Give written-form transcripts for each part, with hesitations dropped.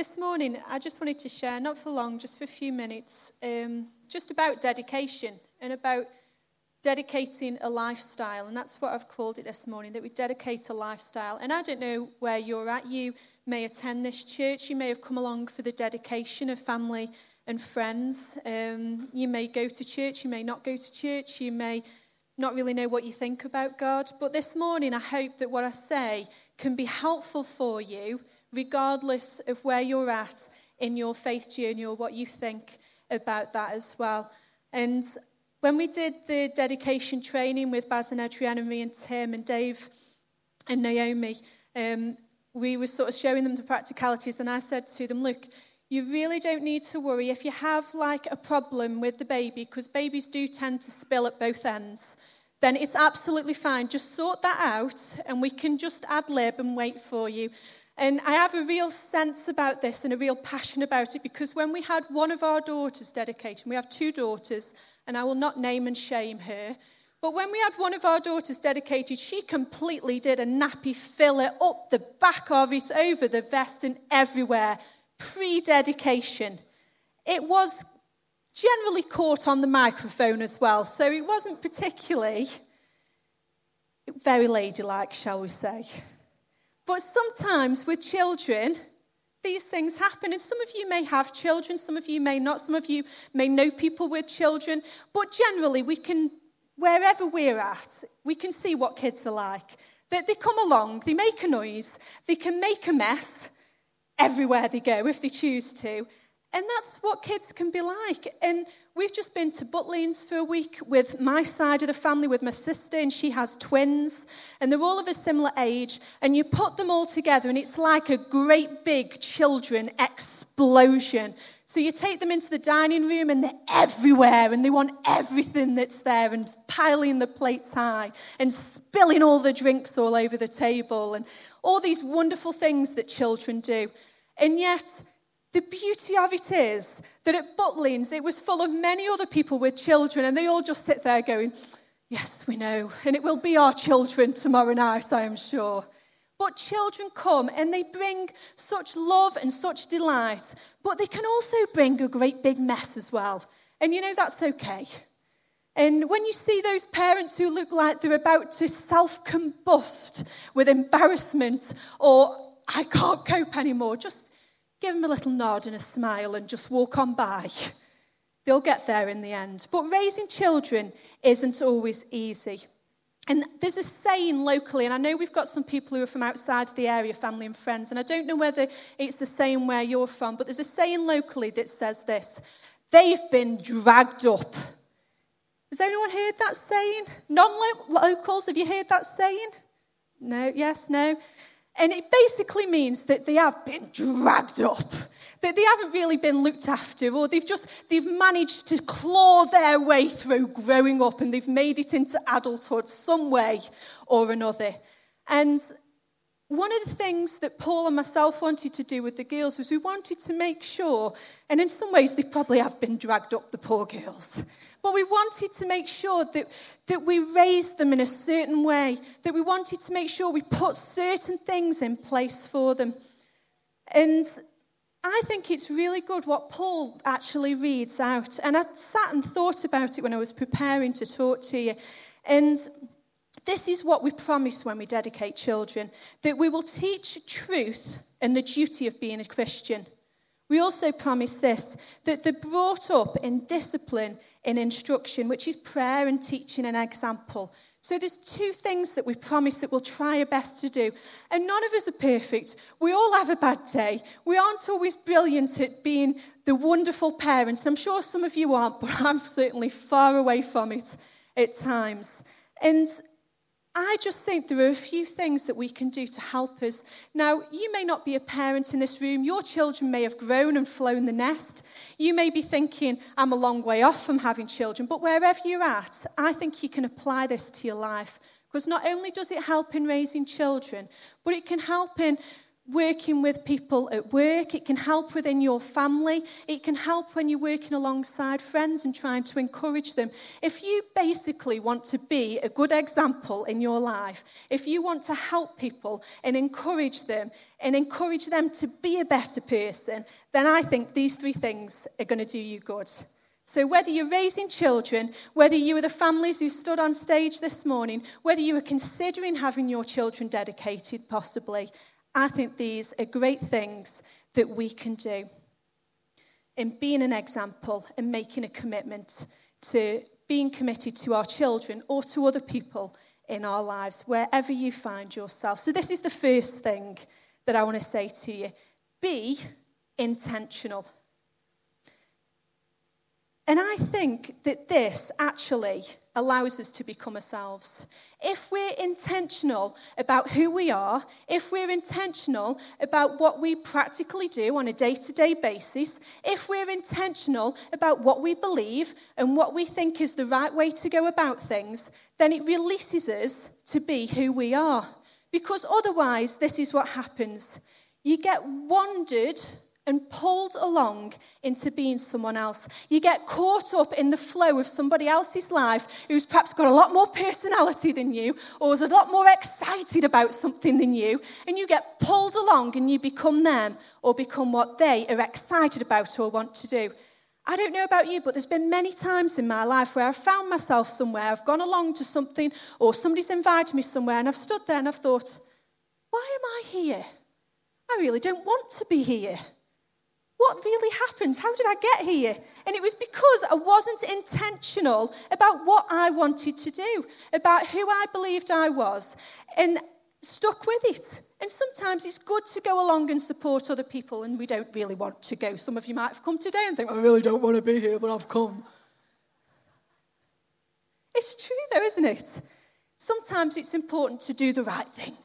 This morning, I just wanted to share, not for long, just for a few minutes, just about dedication and about dedicating a lifestyle. And that's what I've called it this morning, that we dedicate a lifestyle. And I don't know where you're at. You may attend this church. You may have come along for the dedication of family and friends. You may go to church. You may not go to church. You may not really know what you think about God. But this morning, I hope that what I say can be helpful for you, regardless of where you're at in your faith journey or what you think about that as well. And when we did the dedication training with Baz and Adrienne and me and Tim and Dave and Naomi, we were sort of showing them the practicalities, and I said to them, look, you really don't need to worry if you have like a problem with the baby, because babies do tend to spill at both ends, then it's absolutely fine. Just sort that out and we can just ad lib and wait for you. And I have a real sense about this and a real passion about it, because when we had one of our daughters dedicated, we have two daughters, and I will not name and shame her, but when we had one of our daughters dedicated, she completely did a nappy filler up the back of it, over the vest and everywhere, pre-dedication. It was generally caught on the microphone as well, so it wasn't particularly very ladylike, shall we say. But sometimes with children, these things happen. And some of you may have children, some of you may not, some of you may know people with children. But generally, we can, wherever we're at, we can see what kids are like. That they come along, they make a noise, they can make a mess everywhere they go if they choose to. And that's what kids can be like. And we've just been to Butlins for a week with my side of the family, with my sister, and she has twins. And they're all of a similar age. And you put them all together, and it's like a great big children explosion. So you take them into the dining room, and they're everywhere, and they want everything that's there, and piling the plates high, and spilling all the drinks all over the table, and all these wonderful things that children do. And yet, the beauty of it is that at Butlins, it was full of many other people with children, and they all just sit there going, yes, we know, and it will be our children tomorrow night, I am sure. But children come, and they bring such love and such delight, but they can also bring a great big mess as well. And you know, that's okay. And when you see those parents who look like they're about to self-combust with embarrassment, or I can't cope anymore, just give them a little nod and a smile and just walk on by. They'll get there in the end. But raising children isn't always easy. And there's a saying locally, and I know we've got some people who are from outside the area, family and friends, and I don't know whether it's the same where you're from, but there's a saying locally that says this: they've been dragged up. Has anyone heard that saying? Non-locals, have you heard that saying? No, yes, no. And it basically means that they have been dragged up, that they haven't really been looked after, or they've managed to claw their way through growing up, and they've made it into adulthood some way or another. And one of the things that Paul and myself wanted to do with the girls was we wanted to make sure, and in some ways they probably have been dragged up, the poor girls, but we wanted to make sure that we raised them in a certain way, that we wanted to make sure we put certain things in place for them. And I think it's really good what Paul actually reads out. And I sat and thought about it when I was preparing to talk to you. And this is what we promise when we dedicate children, that we will teach truth and the duty of being a Christian. We also promise this, that they're brought up in discipline and instruction, which is prayer and teaching and example. So there's two things that we promise that we'll try our best to do. And none of us are perfect. We all have a bad day. We aren't always brilliant at being the wonderful parents. I'm sure some of you aren't, but I'm certainly far away from it at times. And I just think there are a few things that we can do to help us. Now, you may not be a parent in this room. Your children may have grown and flown the nest. You may be thinking, I'm a long way off from having children. But wherever you're at, I think you can apply this to your life. Because not only does it help in raising children, but it can help in working with people at work. It can help within your family. It can help when you're working alongside friends and trying to encourage them. If you basically want to be a good example in your life, if you want to help people and encourage them to be a better person, then I think these three things are going to do you good. So whether you're raising children, whether you are the families who stood on stage this morning, whether you are considering having your children dedicated possibly, I think these are great things that we can do in being an example and making a commitment to being committed to our children or to other people in our lives, wherever you find yourself. So this is the first thing that I want to say to you. Be intentional. And I think that this actually allows us to become ourselves. If we're intentional about who we are, if we're intentional about what we practically do on a day-to-day basis, if we're intentional about what we believe and what we think is the right way to go about things, then it releases us to be who we are. Because otherwise, this is what happens. You get wandered and pulled along into being someone else. You get caught up in the flow of somebody else's life who's perhaps got a lot more personality than you or is a lot more excited about something than you, and you get pulled along and you become them or become what they are excited about or want to do. I don't know about you, but there's been many times in my life where I've found myself somewhere, I've gone along to something or somebody's invited me somewhere, and I've stood there and I've thought, why am I here? I really don't want to be here. What really happened? How did I get here? And it was because I wasn't intentional about what I wanted to do, about who I believed I was, and stuck with it. And sometimes it's good to go along and support other people, and we don't really want to go. Some of you might have come today and think, I really don't want to be here, but I've come. It's true though, isn't it? Sometimes it's important to do the right thing.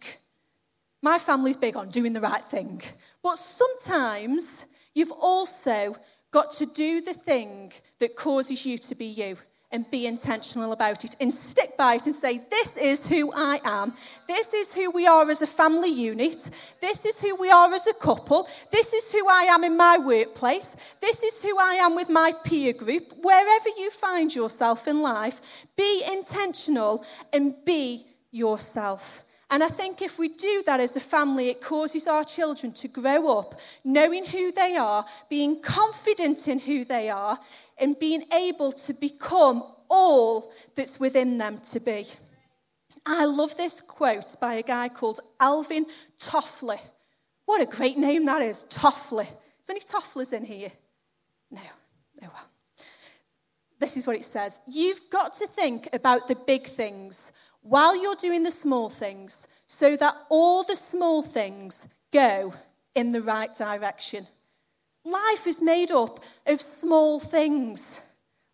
My family's big on doing the right thing. But sometimes you've also got to do the thing that causes you to be you and be intentional about it and stick by it and say, this is who I am. This is who we are as a family unit. This is who we are as a couple. This is who I am in my workplace. This is who I am with my peer group. Wherever you find yourself in life, be intentional and be yourself. And I think if we do that as a family, it causes our children to grow up knowing who they are, being confident in who they are, and being able to become all that's within them to be. I love this quote by a guy called Alvin Toffley. What a great name that is, Toffley. Is there any Toffleys in here? No. Oh, well. This is what it says. You've got to think about the big things while you're doing the small things, so that all the small things go in the right direction. Life is made up of small things.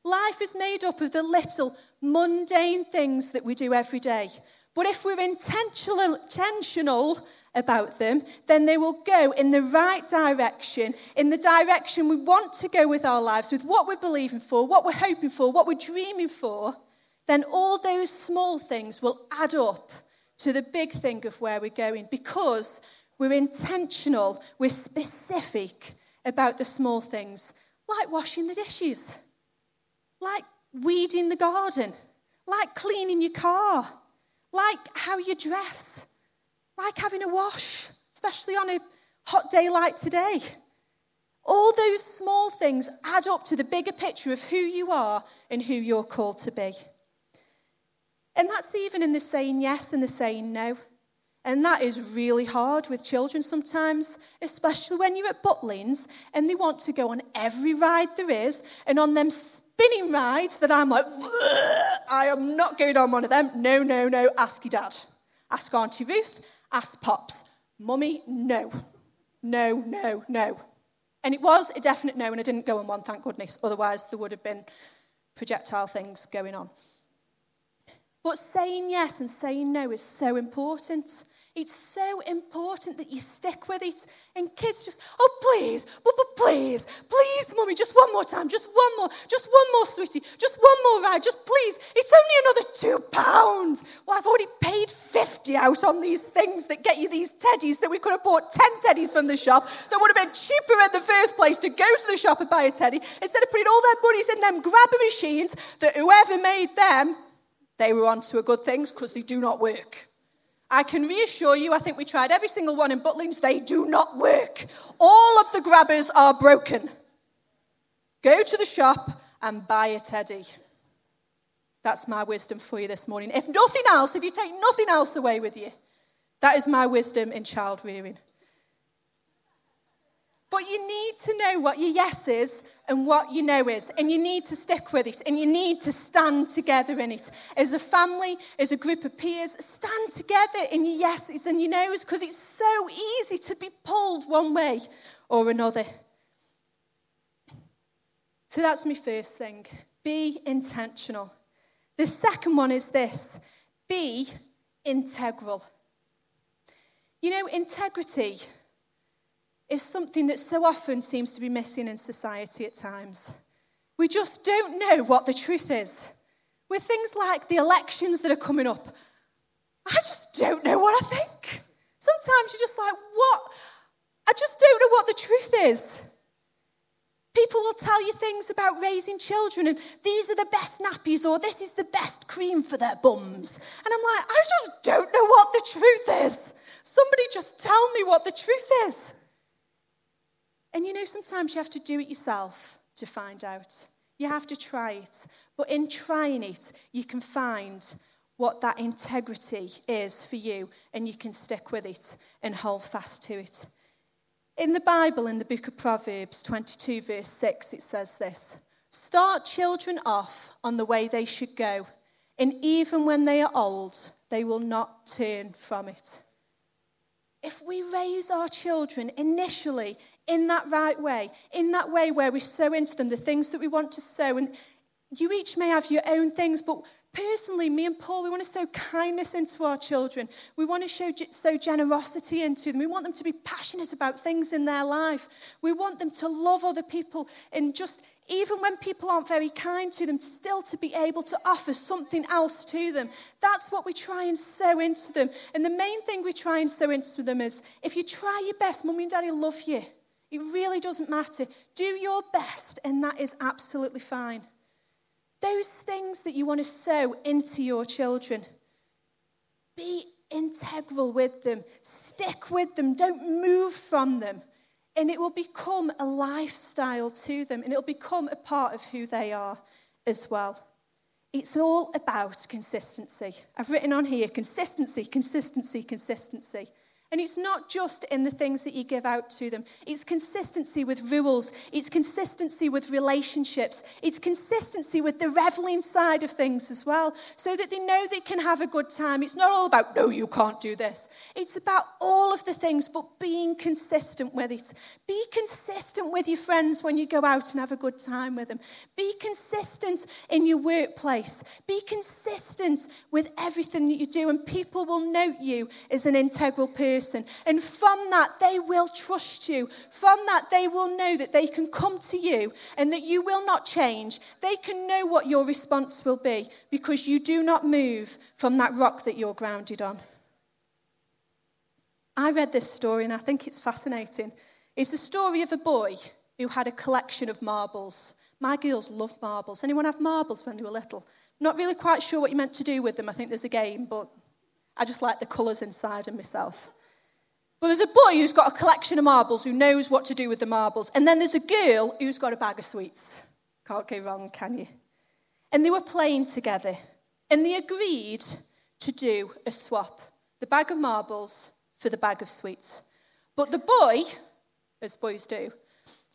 Life is made up of the little mundane things that we do every day. But if we're intentional about them, then they will go in the right direction, in the direction we want to go with our lives, with what we're believing for, what we're hoping for, what we're dreaming for. Then all those small things will add up to the big thing of where we're going, because we're intentional, we're specific about the small things, like washing the dishes, like weeding the garden, like cleaning your car, like how you dress, like having a wash, especially on a hot day like today. All those small things add up to the bigger picture of who you are and who you're called to be. And that's even in the saying yes and the saying no. And that is really hard with children sometimes, especially when you're at Butlins and they want to go on every ride there is, and on them spinning rides that I'm like, I am not going on one of them. No, ask your dad. Ask Auntie Ruth, ask Pops. Mummy, no. And it was a definite no, and I didn't go on one, thank goodness. Otherwise, there would have been projectile things going on. But saying yes and saying no is so important. It's so important that you stick with it. And kids just, oh, please, please, Mummy, just one more time, just one more, sweetie, just one more ride, just please. It's only another £2. Well, I've already paid 50 out on these things that get you these teddies that we could have bought 10 teddies from the shop that would have been cheaper in the first place to go to the shop and buy a teddy. Instead of putting all their monies in them grabber machines that whoever made them, they were onto a good things because they do not work. I can reassure you, I think we tried every single one in Butlins, they do not work. All of the grabbers are broken. Go to the shop and buy a teddy. That's my wisdom for you this morning. If nothing else, if you take nothing else away with you, that is my wisdom in child rearing. But you need to know what your yes is and what your no is. And you need to stick with it. And you need to stand together in it. As a family, as a group of peers, stand together in your yeses and your noes, because it's so easy to be pulled one way or another. So that's my first thing. Be intentional. The second one is this. Be integral. You know, integrity is something that so often seems to be missing in society at times. We just don't know what the truth is. With things like the elections that are coming up, I just don't know what I think. Sometimes you're just like, what? I just don't know what the truth is. People will tell you things about raising children and these are the best nappies or this is the best cream for their bums. And I'm like, I just don't know what the truth is. Somebody just tell me what the truth is. And you know, sometimes you have to do it yourself to find out. You have to try it. But in trying it, you can find what that integrity is for you, and you can stick with it and hold fast to it. In the Bible, in the book of Proverbs 22, verse 6, it says this: "Start children off on the way they should go, and even when they are old, they will not turn from it." If we raise our children initially in that right way, in that way where we sow into them the things that we want to sow, and you each may have your own things, but personally, me and Paul, we want to sow kindness into our children. We want to sow generosity into them. We want them to be passionate about things in their life. We want them to love other people, and just even when people aren't very kind to them, still to be able to offer something else to them. That's what we try and sow into them. And the main thing we try and sow into them is, if you try your best, Mummy and Daddy love you. It really doesn't matter. Do your best, and that is absolutely fine. Those things that you want to sow into your children, be integral with them. Stick with them. Don't move from them. And it will become a lifestyle to them, and it will become a part of who they are as well. It's all about consistency. I've written on here, consistency, consistency, consistency. And it's not just in the things that you give out to them. It's consistency with rules. It's consistency with relationships. It's consistency with the reveling side of things as well, so that they know they can have a good time. It's not all about, no, you can't do this. It's about all of the things, but being consistent with it. Be consistent with your friends when you go out and have a good time with them. Be consistent in your workplace. Be consistent with everything that you do, and people will note you as an integral person. And from that, they will trust you. From that, they will know that they can come to you and that you will not change. They can know what your response will be, because you do not move from that rock that you're grounded on. I read this story, and I think it's fascinating. It's the story of a boy who had a collection of marbles. My girls love marbles. Anyone have marbles when they were little? Not really quite sure what you're meant to do with them. I think there's a game, but I just like the colours inside of myself. Well, there's a boy who's got a collection of marbles who knows what to do with the marbles. And then there's a girl who's got a bag of sweets. Can't go wrong, can you? And they were playing together. And they agreed to do a swap. The bag of marbles for the bag of sweets. But the boy, as boys do,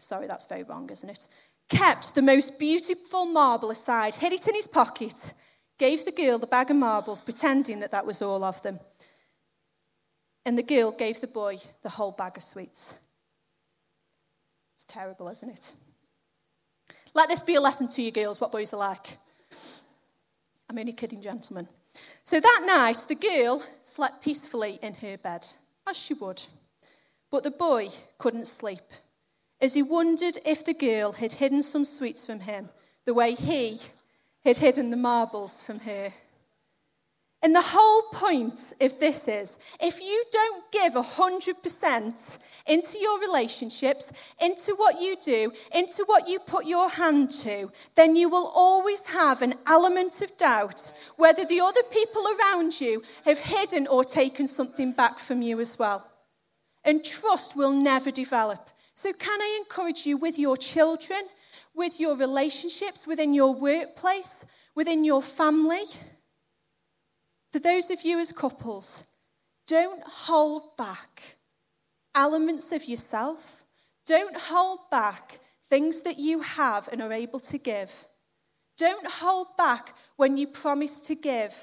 sorry, that's very wrong, isn't it? Kept the most beautiful marble aside, hid it in his pocket, gave the girl the bag of marbles, pretending that that was all of them. And the girl gave the boy the whole bag of sweets. It's terrible, isn't it? Let this be a lesson to you girls, what boys are like. I'm only kidding, gentlemen. So that night, the girl slept peacefully in her bed, as she would. But the boy couldn't sleep, as he wondered if the girl had hidden some sweets from him, the way he had hidden the marbles from her. And the whole point of this is, if you don't give 100% into your relationships, into what you do, into what you put your hand to, then you will always have an element of doubt whether the other people around you have hidden or taken something back from you as well. And trust will never develop. So can I encourage you with your children, with your relationships, within your workplace, within your family? For those of you as couples, don't hold back elements of yourself. Don't hold back things that you have and are able to give. Don't hold back when you promise to give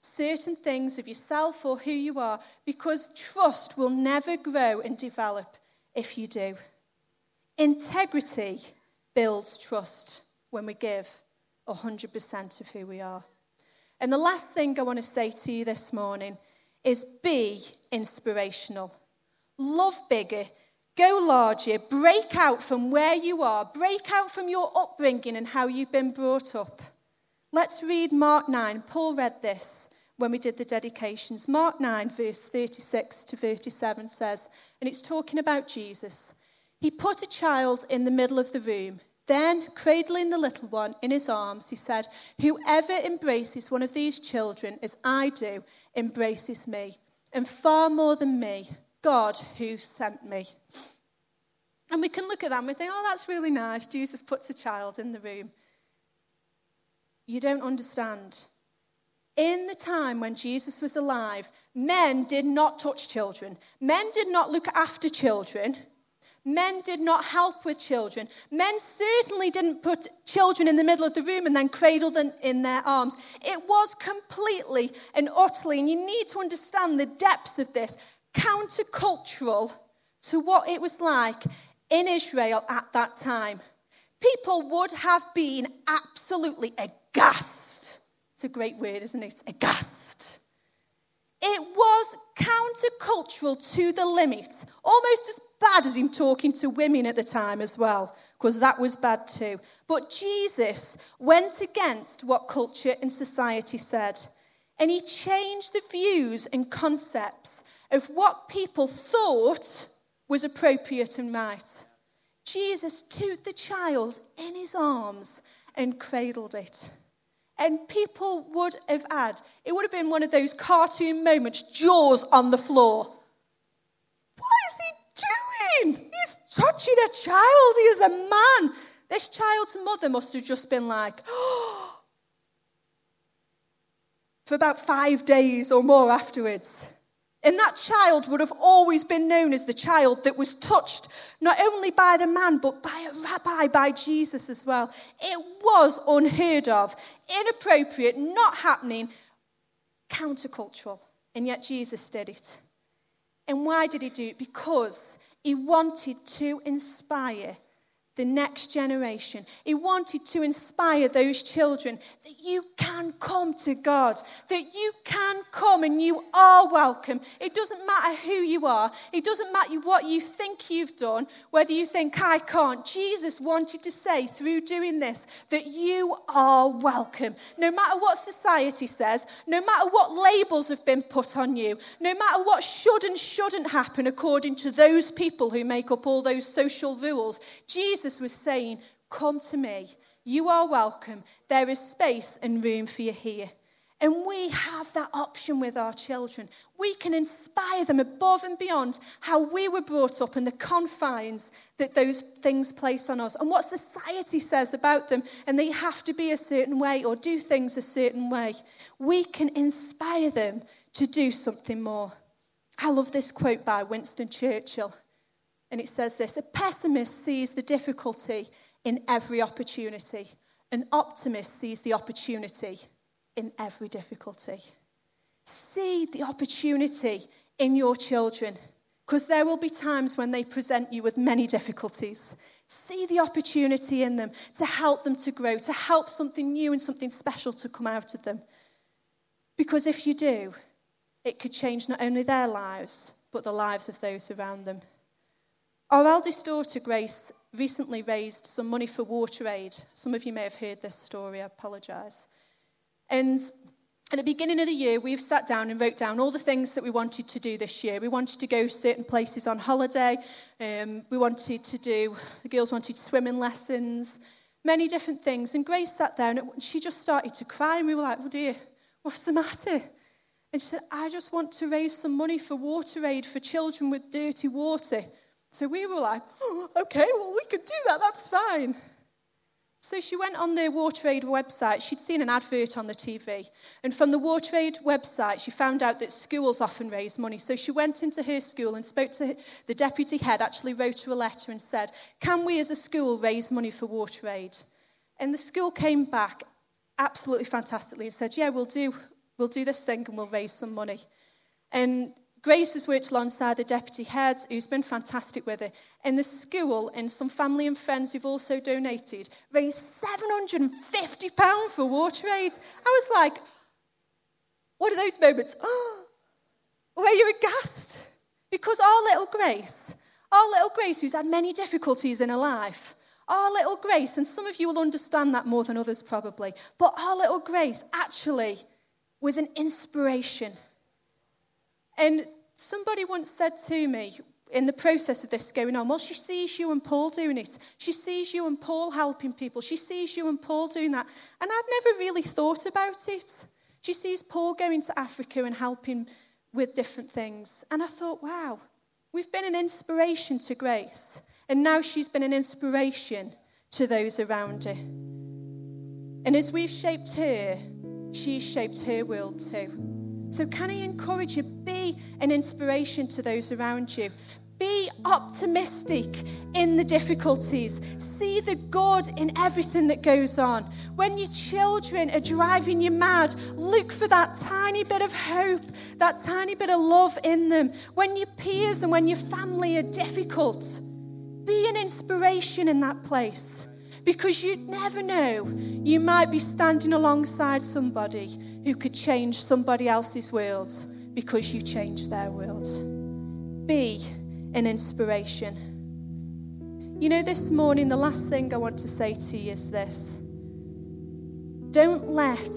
certain things of yourself or who you are, because trust will never grow and develop if you do. Integrity builds trust when we give 100% of who we are. And the last thing I want to say to you this morning is be inspirational. Love bigger, go larger, break out from where you are, break out from your upbringing and how you've been brought up. Let's read Mark 9. Paul read this when we did the dedications. Mark 9, verse 36 to 37 says, and it's talking about Jesus. He put a child in the middle of the room. Then, cradling the little one in his arms, he said, "Whoever embraces one of these children, as I do, embraces me, and far more than me, God who sent me." And we can look at that and we think, oh, that's really nice. Jesus puts a child in the room. You don't understand. In the time when Jesus was alive, men did not touch children. Men did not look after children. Men did not help with children. Men certainly didn't put children in the middle of the room and then cradle them in their arms. It was completely and utterly, and you need to understand the depths of this, countercultural to what it was like in Israel at that time. People would have been absolutely aghast. It's a great word, isn't it? Aghast. It was countercultural to the limit, almost as bad as him talking to women at the time as well, because that was bad too. But Jesus went against what culture and society said, and he changed the views and concepts of what people thought was appropriate and right. Jesus took the child in his arms and cradled it. And people would have had, it would have been one of those cartoon moments, Jaws on the floor. What is he doing? He's touching a child. He is a man. This child's mother must have just been like, oh, for about 5 days or more afterwards. And that child would have always been known as the child that was touched, not only by the man, but by a rabbi, by Jesus as well. It was unheard of, inappropriate, not happening, countercultural. And yet Jesus did it. And why did he do it? Because he wanted to inspire the next generation. He wanted to inspire those children that you can come to God, that you can come and you are welcome. It doesn't matter who you are. It doesn't matter what you think you've done, whether you think, I can't. Jesus wanted to say through doing this that you are welcome. No matter what society says, no matter what labels have been put on you, no matter what should and shouldn't happen according to those people who make up all those social rules, Jesus was saying, come to me. You are welcome. There is space and room for you here. And we have that option with our children. We can inspire them above and beyond how we were brought up and the confines that those things place on us and what society says about them, and they have to be a certain way or do things a certain way. We can inspire them to do something more. I love this quote by Winston Churchill. And it says this, a pessimist sees the difficulty in every opportunity. An optimist sees the opportunity in every difficulty. See the opportunity in your children, because there will be times when they present you with many difficulties. See the opportunity in them to help them to grow, to help something new and something special to come out of them. Because if you do, it could change not only their lives, but the lives of those around them. Our eldest daughter, Grace, recently raised some money for WaterAid. Some of you may have heard this story, I apologise. And at the beginning of the year, we've sat down and wrote down all the things that we wanted to do this year. We wanted to go certain places on holiday. The girls wanted swimming lessons, many different things. And Grace sat there and she just started to cry. And we were like, oh dear, what's the matter? And she said, I just want to raise some money for WaterAid for children with dirty water. So we were like, oh, okay, well, we could do that. That's fine. So she went on the WaterAid website. She'd seen an advert on the TV. And from the WaterAid website, she found out that schools often raise money. So she went into her school and spoke to the deputy head, actually wrote her a letter and said, can we as a school raise money for WaterAid? And the school came back absolutely fantastically and said, yeah, we'll do this thing and we'll raise some money. And Grace has worked alongside the deputy head, who's been fantastic with her. And the school and some family and friends who've also donated raised £750 for WaterAid. I was like, one of those moments, oh, where you're aghast. Because our little Grace, who's had many difficulties in her life, our little Grace, and some of you will understand that more than others probably, but our little Grace actually was an inspiration. And somebody once said to me, in the process of this going on, well, she sees you and Paul doing it. She sees you and Paul helping people. She sees you and Paul doing that. And I'd never really thought about it. She sees Paul going to Africa and helping with different things. And I thought, wow, we've been an inspiration to Grace. And now she's been an inspiration to those around her. And as we've shaped her, she's shaped her world too. So can I encourage you, be an inspiration to those around you. Be optimistic in the difficulties. See the good in everything that goes on. When your children are driving you mad, look for that tiny bit of hope, that tiny bit of love in them. When your peers and when your family are difficult, be an inspiration in that place. Because you'd never know, you might be standing alongside somebody who could change somebody else's world because you changed their world. Be an inspiration. You know, this morning, the last thing I want to say to you is this. Don't let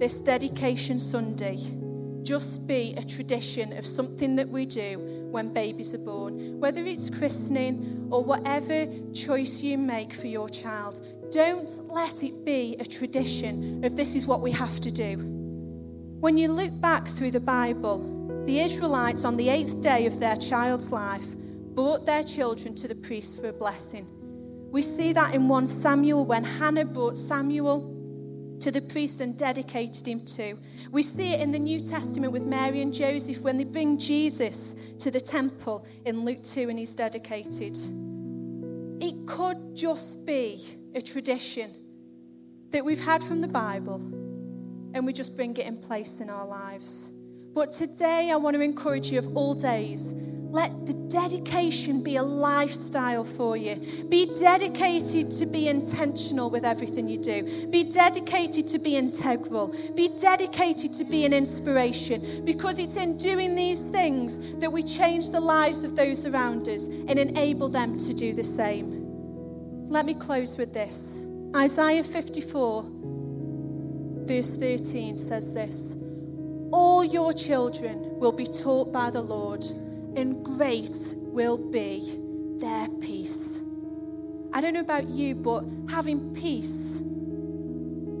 this Dedication Sunday just be a tradition of something that we do when babies are born, whether it's christening or whatever choice you make for your child. Don't let it be a tradition of this is what we have to do. When you look back through the Bible, the Israelites on the 8th day of their child's life brought their children to the priest for a blessing. We see that in 1 Samuel when Hannah brought Samuel to the priest and dedicated him to. We see it in the New Testament with Mary and Joseph when they bring Jesus to the temple in Luke 2 and he's dedicated. It could just be a tradition that we've had from the Bible and we just bring it in place in our lives. But today I want to encourage you of all days, let the dedication be a lifestyle for you. Be dedicated to be intentional with everything you do. Be dedicated to be integral. Be dedicated to be an inspiration. Because it's in doing these things that we change the lives of those around us and enable them to do the same. Let me close with this. Isaiah 54, verse 13 says this. All your children will be taught by the Lord, and great will be their peace. I don't know about you, but having peace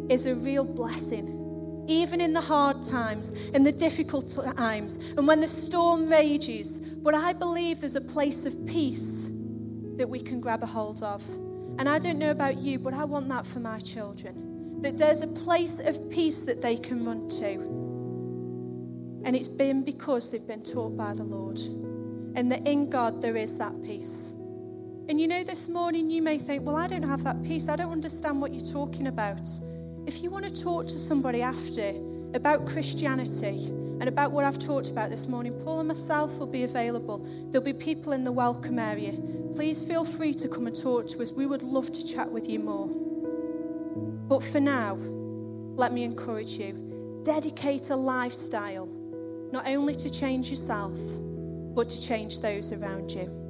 is a real blessing. Even in the hard times, in the difficult times, and when the storm rages. But I believe there's a place of peace that we can grab a hold of. And I don't know about you, but I want that for my children. That there's a place of peace that they can run to. And it's been because they've been taught by the Lord. And that in God there is that peace. And you know, this morning you may think, well, I don't have that peace. I don't understand what you're talking about. If you want to talk to somebody after about Christianity and about what I've talked about this morning, Paul and myself will be available. There'll be people in the welcome area. Please feel free to come and talk to us. We would love to chat with you more. But for now, let me encourage you. dedicate a lifestyle, not only to change yourself, but to change those around you.